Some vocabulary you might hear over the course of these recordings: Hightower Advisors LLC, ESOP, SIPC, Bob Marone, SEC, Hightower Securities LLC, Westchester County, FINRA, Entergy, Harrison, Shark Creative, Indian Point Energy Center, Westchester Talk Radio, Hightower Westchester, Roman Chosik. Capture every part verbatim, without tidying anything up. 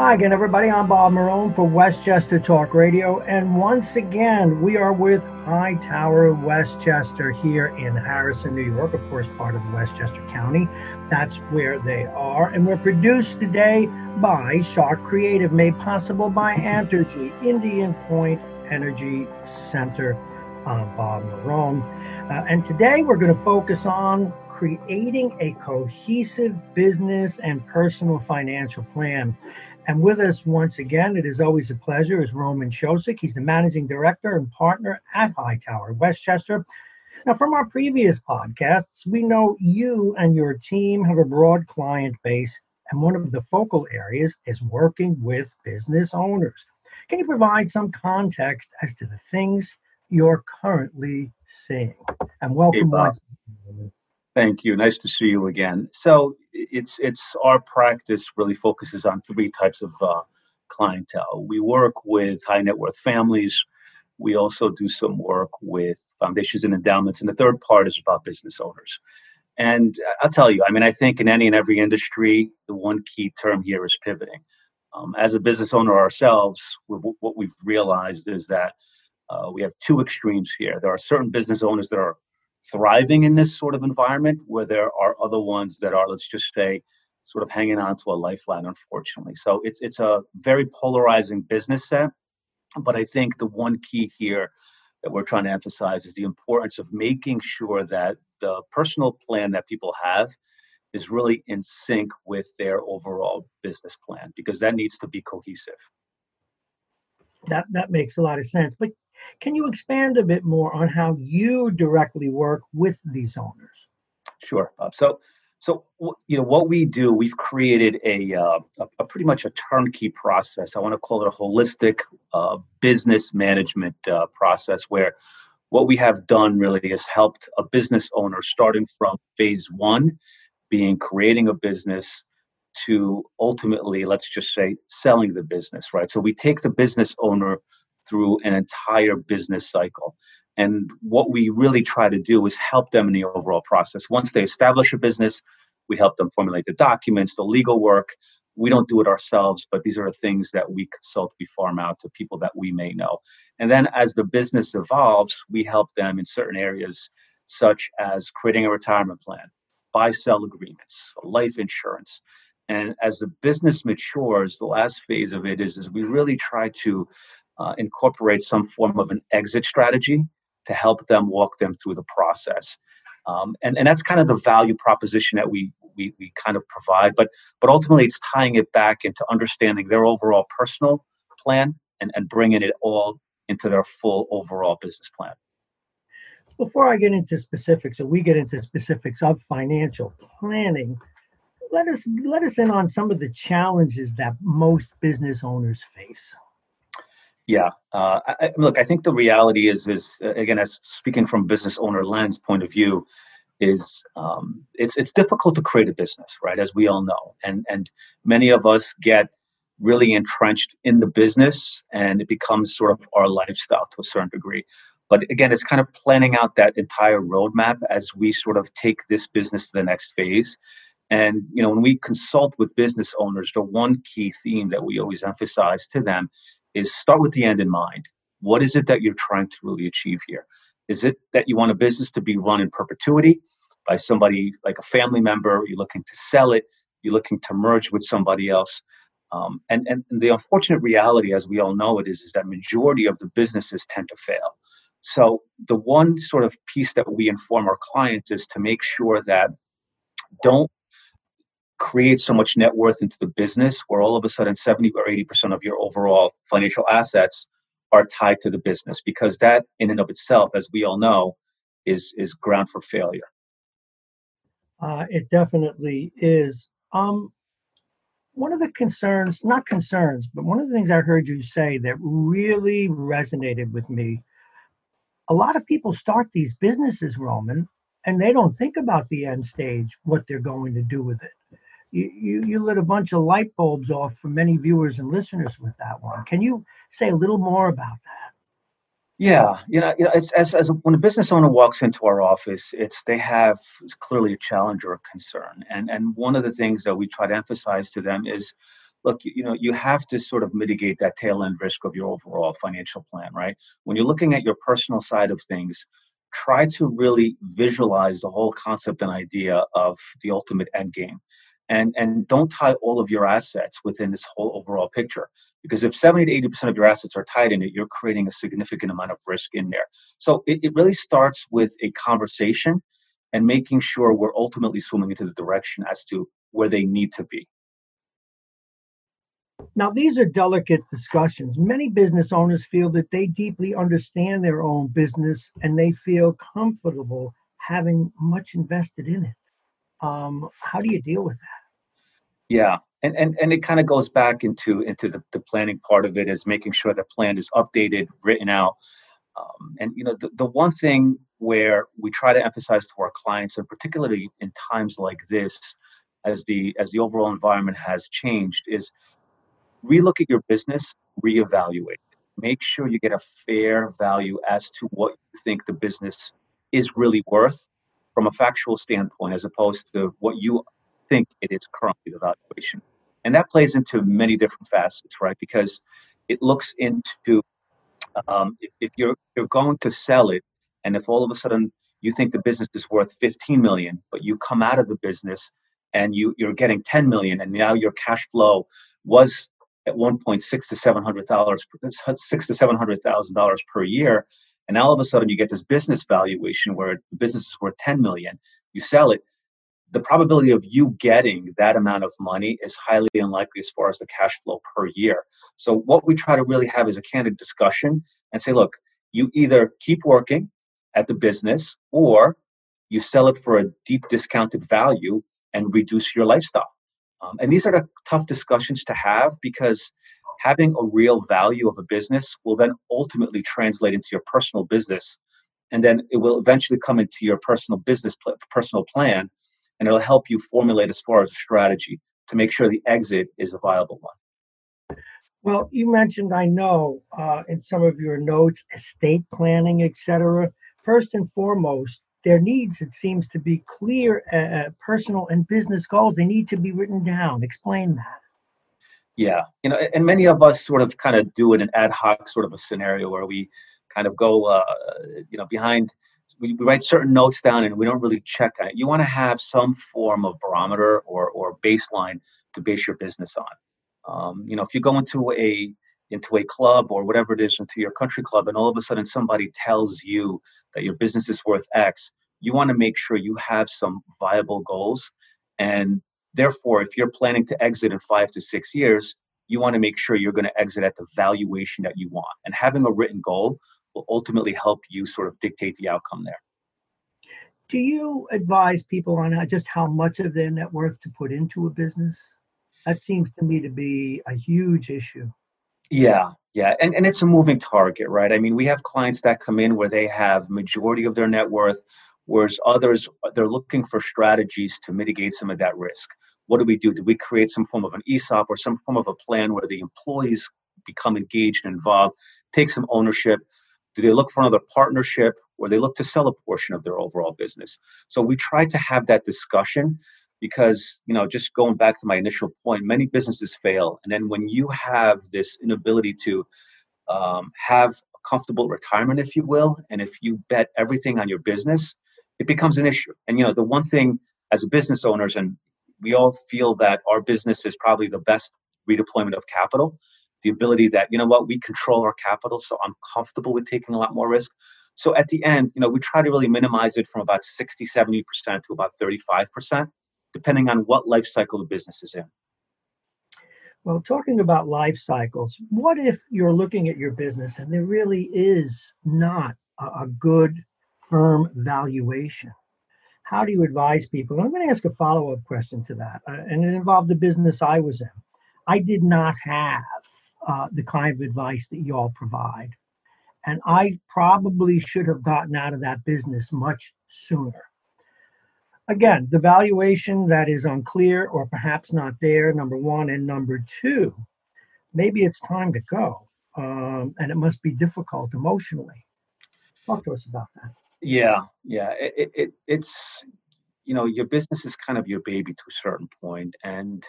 Hi again, everybody. I'm Bob Marone for Westchester Talk Radio. And once again, we are with Hightower Westchester here in Harrison, New York, of course, part of Westchester County. That's where they are. And we're produced today by Shark Creative, made possible by Entergy, Indian Point Energy Center. I'm Bob Marone. Uh, and today we're going to focus on creating a cohesive business and personal financial plan. And with us once again, it is always a pleasure, is Roman Chosik. He's the managing director and partner at Hightower Westchester. Now, from our previous podcasts, we know you and your team have a broad client base, and one of the focal areas is working with business owners. Can you provide some context as to the things you're currently seeing? And welcome once again. Thank you. Nice to see you again. So it's it's our practice really focuses on three types of uh, clientele. We work with high net worth families. We also do some work with foundations and endowments. And the third part is about business owners. And I'll tell you, I mean, I think in any and every industry, the one key term here is pivoting. Um, as a business owner ourselves, what we've realized is that uh, we have two extremes here. There are certain business owners that are thriving in this sort of environment, where there are other ones that are, let's just say, sort of hanging on to a lifeline, unfortunately. So it's it's a very polarizing business set. But I think the one key here that we're trying to emphasize is the importance of making sure that the personal plan that people have is really in sync with their overall business plan, because that needs to be cohesive. That that makes a lot of sense. But can you expand a bit more on how you directly work with these owners? Sure, Bob. So, so you know what we do. We've created a, uh, a, a pretty much a turnkey process. I want to call it a holistic uh, business management uh, process, where what we have done really is helped a business owner starting from phase one, being creating a business, to ultimately, let's just say, selling the business. Right. So we take the business owner through an entire business cycle. And what we really try to do is help them in the overall process. Once they establish a business, we help them formulate the documents, the legal work. We don't do it ourselves, but these are the things that we consult, we farm out to people that we may know. And then as the business evolves, we help them in certain areas, such as creating a retirement plan, buy-sell agreements, life insurance. And as the business matures, the last phase of it is, is we really try to Uh, incorporate some form of an exit strategy to help them walk them through the process. Um, and, and that's kind of the value proposition that we, we we kind of provide. But but ultimately, it's tying it back into understanding their overall personal plan and, and bringing it all into their full overall business plan. Before I get into specifics, or we get into specifics of financial planning, let us let us in on some of the challenges that most business owners face. Yeah. Uh, I, look, I think the reality is, is uh, again, as speaking from business owner lens point of view, is um, it's it's difficult to create a business, right? As we all know, and and many of us get really entrenched in the business, and it becomes sort of our lifestyle to a certain degree. But again, it's kind of planning out that entire roadmap as we sort of take this business to the next phase. And you know, when we consult with business owners, the one key theme that we always emphasize to them is start with the end in mind. What is it that you're trying to really achieve here? Is it that you want a business to be run in perpetuity by somebody like a family member? You're looking to sell it. You're looking to merge with somebody else. Um, and, and the unfortunate reality, as we all know it is, is that majority of the businesses tend to fail. So the one sort of piece that we inform our clients is to make sure that don't create so much net worth into the business where all of a sudden seventy or eighty percent of your overall financial assets are tied to the business, because that in and of itself, as we all know, is is ground for failure. Uh, it definitely is. Um, one of the concerns, not concerns, but one of the things I heard you say that really resonated with me, a lot of people start these businesses, Roman, and they don't think about the end stage, what they're going to do with it. You, you you lit a bunch of light bulbs off for many viewers and listeners with that one. Can you say a little more about that? Yeah, you know, it's, as as when a business owner walks into our office, it's they have it's clearly a challenge or a concern, and and one of the things that we try to emphasize to them is, look, you know, you have to sort of mitigate that tail end risk of your overall financial plan, right? When you're looking at your personal side of things, try to really visualize the whole concept and idea of the ultimate end game. And, and don't tie all of your assets within this whole overall picture. Because if seventy to eighty percent of your assets are tied in it, you're creating a significant amount of risk in there. So it, it really starts with a conversation and making sure we're ultimately swimming into the direction as to where they need to be. Now, these are delicate discussions. Many business owners feel that they deeply understand their own business and they feel comfortable having much invested in it. Um, how do you deal with that? Yeah. And, and and it kind of goes back into into the, the planning part of it, is making sure the plan is updated, written out. Um, and, you know, the, the one thing where we try to emphasize to our clients, and particularly in times like this, as the as the overall environment has changed, is relook at your business, reevaluate. Make sure you get a fair value as to what you think the business is really worth from a factual standpoint, as opposed to what you think it is currently the valuation. And that plays into many different facets, right? Because it looks into um, if you're you're going to sell it, and if all of a sudden you think the business is worth fifteen million dollars, but you come out of the business and you you're getting ten million dollars, and now your cash flow was at one point six to seven hundred thousand dollars per year, and now all of a sudden you get this business valuation where the business is worth ten million dollars. You sell it. The probability of you getting that amount of money is highly unlikely as far as the cash flow per year. So what we try to really have is a candid discussion and say, look, you either keep working at the business or you sell it for a deep discounted value and reduce your lifestyle. Um, and these are the tough discussions to have, because having a real value of a business will then ultimately translate into your personal business. And then it will eventually come into your personal business, pl- personal plan. And it'll help you formulate as far as a strategy to make sure the exit is a viable one. Well, you mentioned, I know, uh, in some of your notes, estate planning, et cetera. First and foremost, their needs, it seems to be clear, uh, personal and business goals. They need to be written down. Explain that. Yeah. You know, and many of us sort of kind of do it in ad hoc sort of a scenario where we kind of go, uh, you know, behind... We write certain notes down and we don't really check on it. You want to have some form of barometer or or baseline to base your business on. Um, you know, if you go into a into a club or whatever it is, into your country club, and all of a sudden somebody tells you that your business is worth X, you want to make sure you have some viable goals. And therefore, if you're planning to exit in five to six years, you want to make sure you're going to exit at the valuation that you want. And having a written goal will ultimately help you sort of dictate the outcome there. Do you advise people on just how much of their net worth to put into a business? That seems to me to be a huge issue. Yeah, yeah. And and it's a moving target, right? I mean, we have clients that come in where they have majority of their net worth, whereas others, they're looking for strategies to mitigate some of that risk. What do we do? Do we create some form of an E S O P or some form of a plan where the employees become engaged and involved, take some ownership? Do they look for another partnership, or they look to sell a portion of their overall business? So we try to have that discussion because, you know, just going back to my initial point, many businesses fail. And then when you have this inability to um, have a comfortable retirement, if you will, and if you bet everything on your business, it becomes an issue. And, you know, the one thing as business owners, and we all feel that our business is probably the best redeployment of capital. The ability that, you know what, we control our capital, so I'm comfortable with taking a lot more risk. So at the end, you know, we try to really minimize it from about sixty, seventy percent to about thirty-five percent, depending on what life cycle the business is in. Well, talking about life cycles, what if you're looking at your business and there really is not a good firm valuation? How do you advise people? And I'm going to ask a follow-up question to that, uh, and it involved the business I was in. I did not have Uh, the kind of advice that you all provide. And I probably should have gotten out of that business much sooner. Again, the valuation that is unclear or perhaps not there, number one, and number two, maybe it's time to go. Um, and it must be difficult emotionally. Talk to us about that. Yeah, yeah. It, it, it's, you know, your business is kind of your baby to a certain point. And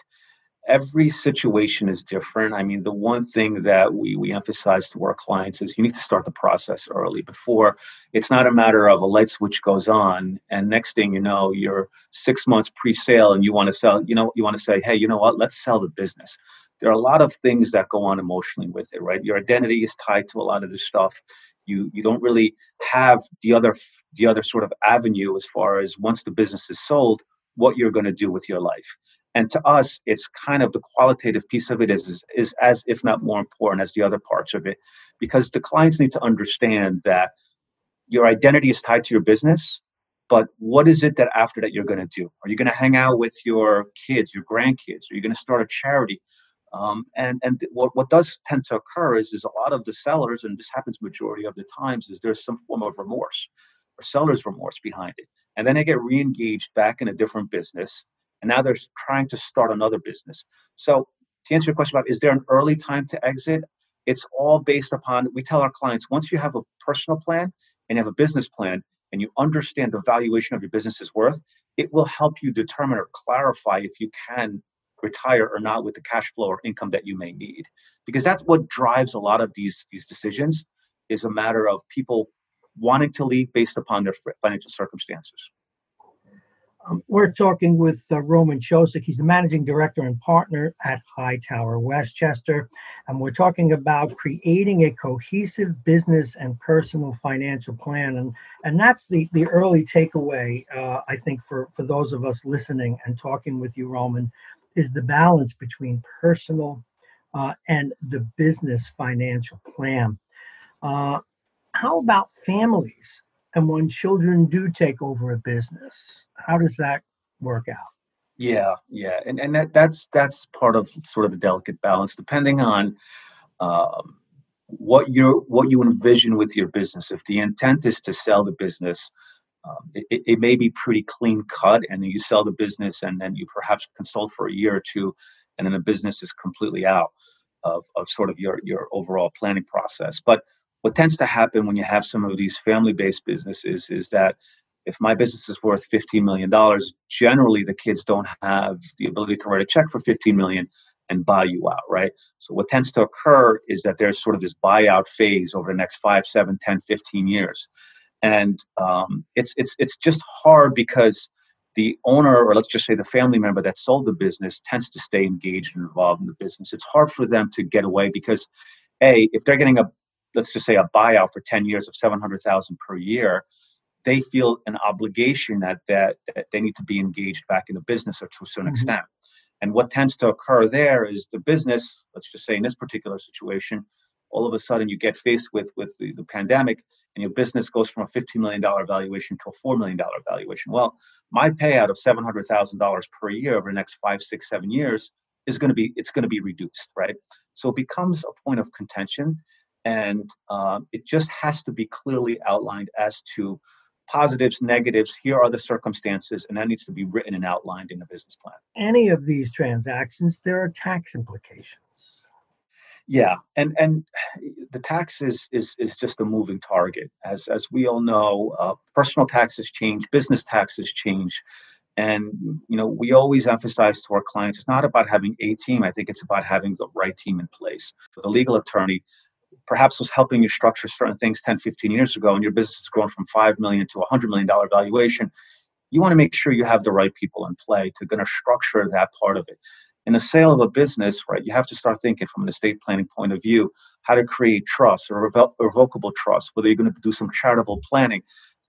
Every situation is different. I mean, the one thing that we, we emphasize to our clients is you need to start the process early. Before, it's not a matter of a light switch goes on and next thing you know, you're six months pre-sale and you want to sell, you know, you want to say, hey, you know what, let's sell the business. There are a lot of things that go on emotionally with it, right? Your identity is tied to a lot of this stuff. You you don't really have the other the other sort of avenue as far as once the business is sold, what you're going to do with your life. And to us, it's kind of the qualitative piece of it is, is, is as if not more important as the other parts of it, because the clients need to understand that your identity is tied to your business, but what is it that after that you're going to do? Are you going to hang out with your kids, your grandkids? Are you going to start a charity? Um, and and what, what does tend to occur is, is a lot of the sellers, and this happens majority of the times, is there's some form of remorse or seller's remorse behind it. And then they get re-engaged back in a different business. And now they're trying to start another business. So to answer your question about, is there an early time to exit? It's all based upon, we tell our clients, once you have a personal plan and you have a business plan and you understand the valuation of your business's worth, it will help you determine or clarify if you can retire or not with the cash flow or income that you may need. Because that's what drives a lot of these, these decisions, is a matter of people wanting to leave based upon their financial circumstances. Um, we're talking with uh, Roman Chosik. He's the managing director and partner at Hightower Westchester. And we're talking about creating a cohesive business and personal financial plan. And, and that's the, the early takeaway, uh, I think, for, for those of us listening and talking with you, Roman, is the balance between personal uh, and the business financial plan. Uh, how about families? And when children do take over a business, how does that work out? Yeah, yeah. And and that, that's that's part of sort of a delicate balance, depending on um, what you're, what you envision with your business. If the intent is to sell the business, um, it, it may be pretty clean cut, and then you sell the business, and then you perhaps consult for a year or two, and then the business is completely out of, of sort of your, your overall planning process. But what tends to happen when you have some of these family-based businesses is that if my business is worth fifteen million dollars, generally the kids don't have the ability to write a check for fifteen million dollars and buy you out, right? So what tends to occur is that there's sort of this buyout phase over the next five, seven, ten, fifteen years. And um, it's, it's, it's just hard because the owner, or let's just say the family member that sold the business, tends to stay engaged and involved in the business. It's hard for them to get away because, A, if they're getting a let's just say a buyout for ten years of seven hundred thousand dollars per year, they feel an obligation that, that that they need to be engaged back in the business or to a certain mm-hmm. extent. And what tends to occur there is the business, let's just say in this particular situation, all of a sudden you get faced with, with the, the pandemic and your business goes from a fifteen million dollars valuation to a four million dollars valuation. Well, my payout of seven hundred thousand dollars per year over the next five, six, seven years is going to be, it's going to be reduced, right? So it becomes a point of contention. And um, it just has to be clearly outlined as to positives, negatives, here are the circumstances, and that needs to be written and outlined in the business plan. Any of these transactions, there are tax implications. Yeah, and and the tax is is, is just a moving target. As, as we all know, uh, personal taxes change, business taxes change. And, you know, we always emphasize to our clients, it's not about having a team. I think it's about having the right team in place. The legal attorney perhaps was helping you structure certain things ten, fifteen years ago, and your business has grown from five million dollars to one hundred million dollars valuation. You want to make sure you have the right people in play to going to structure that part of it. In the sale of a business, right, you have to start thinking from an estate planning point of view, how to create trust or revo- irrevocable trust, whether you're going to do some charitable planning.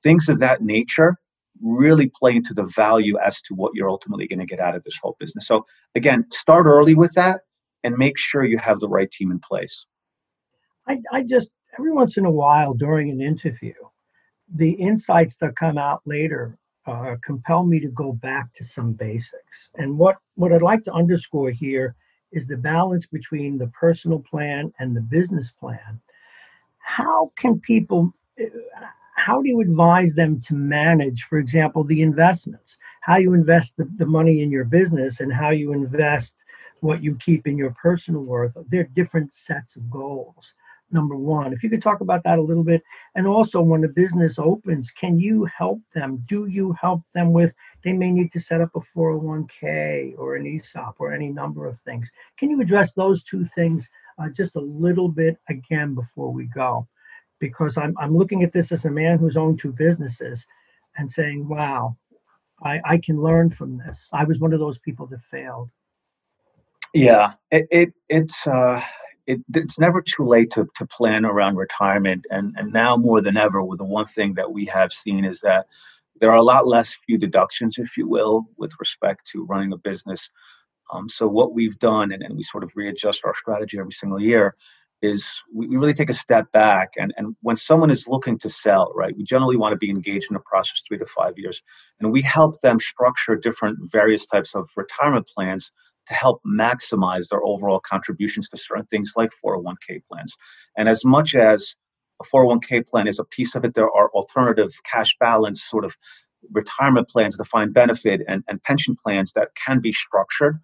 Things of that nature really play into the value as to what you're ultimately going to get out of this whole business. So again, start early with that and make sure you have the right team in place. I, I just, every once in a while during an interview, the insights that come out later uh, compel me to go back to some basics. And what, what I'd like to underscore here is the balance between the personal plan and the business plan. How can people, how do you advise them to manage, for example, the investments? How you invest the, the money in your business and how you invest what you keep in your personal worth? They're different sets of goals. number one. If you could talk about that a little bit. And also, when the business opens, can you help them? Do you help them with, they may need to set up a four oh one k or an E S O P or any number of things. Can you address those two things uh, just a little bit again before we go? Because I'm, I'm looking at this as a man who's owned two businesses and saying, wow, I, I can learn from this. I was one of those people that failed. Yeah, it, it it's uh, it, it's never too late to, to plan around retirement, and and now more than ever, with the one thing that we have seen is that there are a lot less few deductions, if you will, with respect to running a business. Um, so what we've done, and, and we sort of readjust our strategy every single year, is we, we really take a step back, and and when someone is looking to sell, right, we generally want to be engaged in a process three to five years, and we help them structure different various types of retirement plans to help maximize their overall contributions to certain things like four oh one k plans. And as much as a four oh one k plan is a piece of it, there are alternative cash balance sort of retirement plans, defined benefit, and, and pension plans that can be structured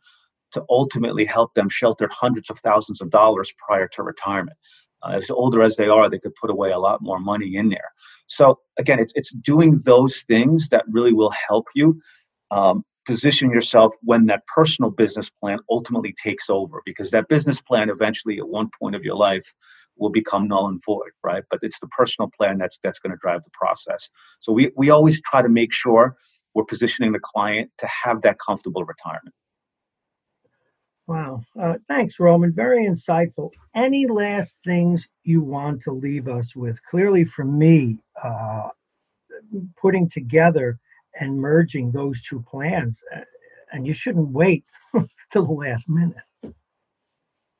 to ultimately help them shelter hundreds of thousands of dollars prior to retirement. Uh, as older as they are, they could put away a lot more money in there. So again, it's, it's doing those things that really will help you Um, position yourself when that personal business plan ultimately takes over, because that business plan eventually at one point of your life will become null and void, right? But it's the personal plan that's that's going to drive the process. So we, we always try to make sure we're positioning the client to have that comfortable retirement. Wow. Uh, thanks, Roman. Very insightful. Any last things you want to leave us with? Clearly for me, uh, putting together and merging those two plans, and you shouldn't wait till the last minute.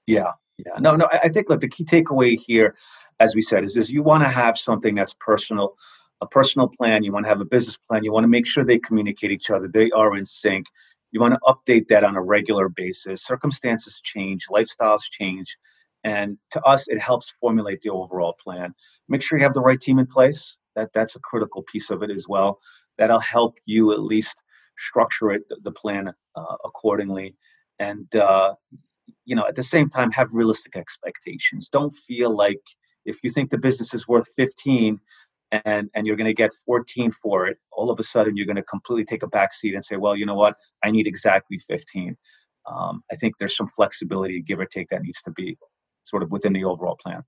Yeah, yeah, no, no. I think, look, the key takeaway here, as we said, is is you want to have something that's personal, a personal plan. You want to have a business plan. You want to make sure they communicate each other. They are in sync. You want to update that on a regular basis. Circumstances change, lifestyles change, and to us, it helps formulate the overall plan. Make sure you have the right team in place. That that's a critical piece of it as well. That'll help you at least structure it, the plan uh, accordingly. And, uh, you know, at the same time, have realistic expectations. Don't feel like if you think the business is worth fifteen and, and you're going to get fourteen for it, all of a sudden you're going to completely take a backseat and say, well, you know what, I need exactly fifteen. Um, I think there's some flexibility, give or take, that needs to be sort of within the overall plan.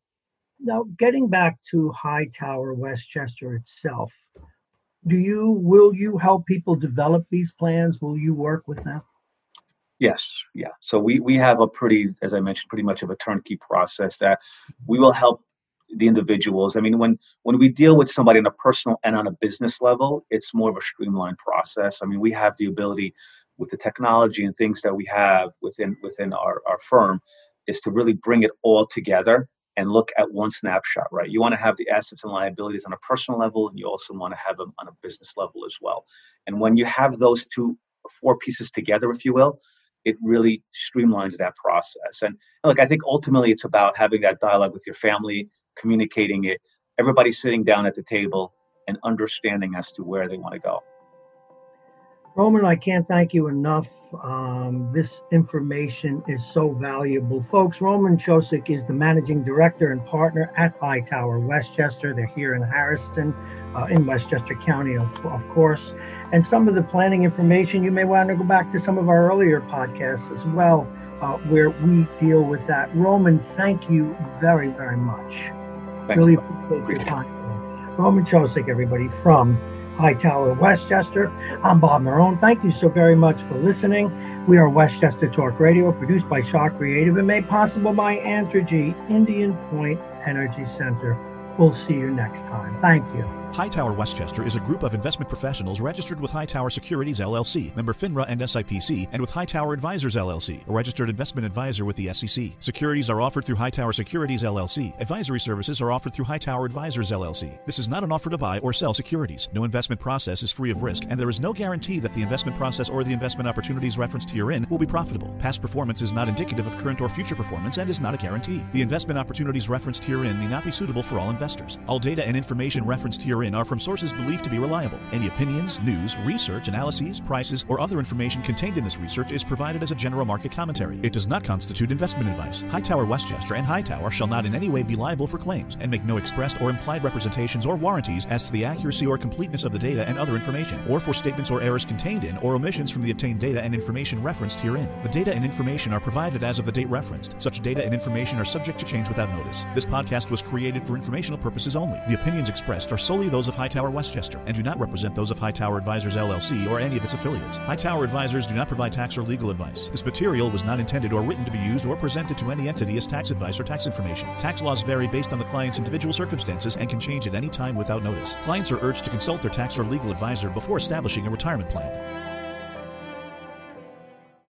Now, getting back to Hightower Westchester itself, Do you, will you help people develop these plans? Will you work with them? Yes. Yeah. So we, we have a pretty, as I mentioned, pretty much of a turnkey process that we will help the individuals. I mean, when, when we deal with somebody on a personal and on a business level, it's more of a streamlined process. I mean, we have the ability with the technology and things that we have within, within our, our firm is to really bring it all together and look at one snapshot, right? You want to have the assets and liabilities on a personal level, and you also want to have them on a business level as well. And when you have those two, four pieces together, if you will, it really streamlines that process. And look, I think ultimately it's about having that dialogue with your family, communicating it, everybody sitting down at the table and understanding as to where they want to go. Roman, I can't thank you enough. Um, this information is so valuable. Folks, Roman Chosik is the managing director and partner at Hightower Westchester. They're here in Harrison, uh, in Westchester County, of, of course. And some of the planning information, you may want to go back to some of our earlier podcasts as well, uh, where we deal with that. Roman, thank you very, very much. Thanks, really appreciate your time. Roman Chosik, everybody, from Hightower Westchester. I'm Bob Marone. Thank you so very much for listening. We are Westchester Talk Radio, produced by Shark Creative and made possible by Entergy, Indian Point Energy Center. We'll see you next time. Thank you. Hightower Westchester is a group of investment professionals registered with Hightower Securities L L C, member FINRA and S I P C, and with Hightower Advisors L L C, a registered investment advisor with the S E C. Securities are offered through Hightower Securities L L C. Advisory services are offered through Hightower Advisors L L C. This is not an offer to buy or sell securities. No investment process is free of risk, and there is no guarantee that the investment process or the investment opportunities referenced herein will be profitable. Past performance is not indicative of current or future performance and is not a guarantee. The investment opportunities referenced herein may not be suitable for all investors. All data and information referenced herein herein are from sources believed to be reliable. Any opinions, news, research, analyses, prices, or other information contained in this research is provided as a general market commentary. It does not constitute investment advice. Hightower Westchester and Hightower shall not in any way be liable for claims and make no expressed or implied representations or warranties as to the accuracy or completeness of the data and other information, or for statements or errors contained in or omissions from the obtained data and information referenced herein. The data and information are provided as of the date referenced. Such data and information are subject to change without notice. This podcast was created for informational purposes only. The opinions expressed are solely those of Hightower Westchester and do not represent those of Hightower Advisors L L C or any of its affiliates. Hightower Advisors do not provide tax or legal advice. This material was not intended or written to be used or presented to any entity as tax advice or tax information. Tax laws vary based on the client's individual circumstances and can change at any time without notice. Clients are urged to consult their tax or legal advisor before establishing a retirement plan.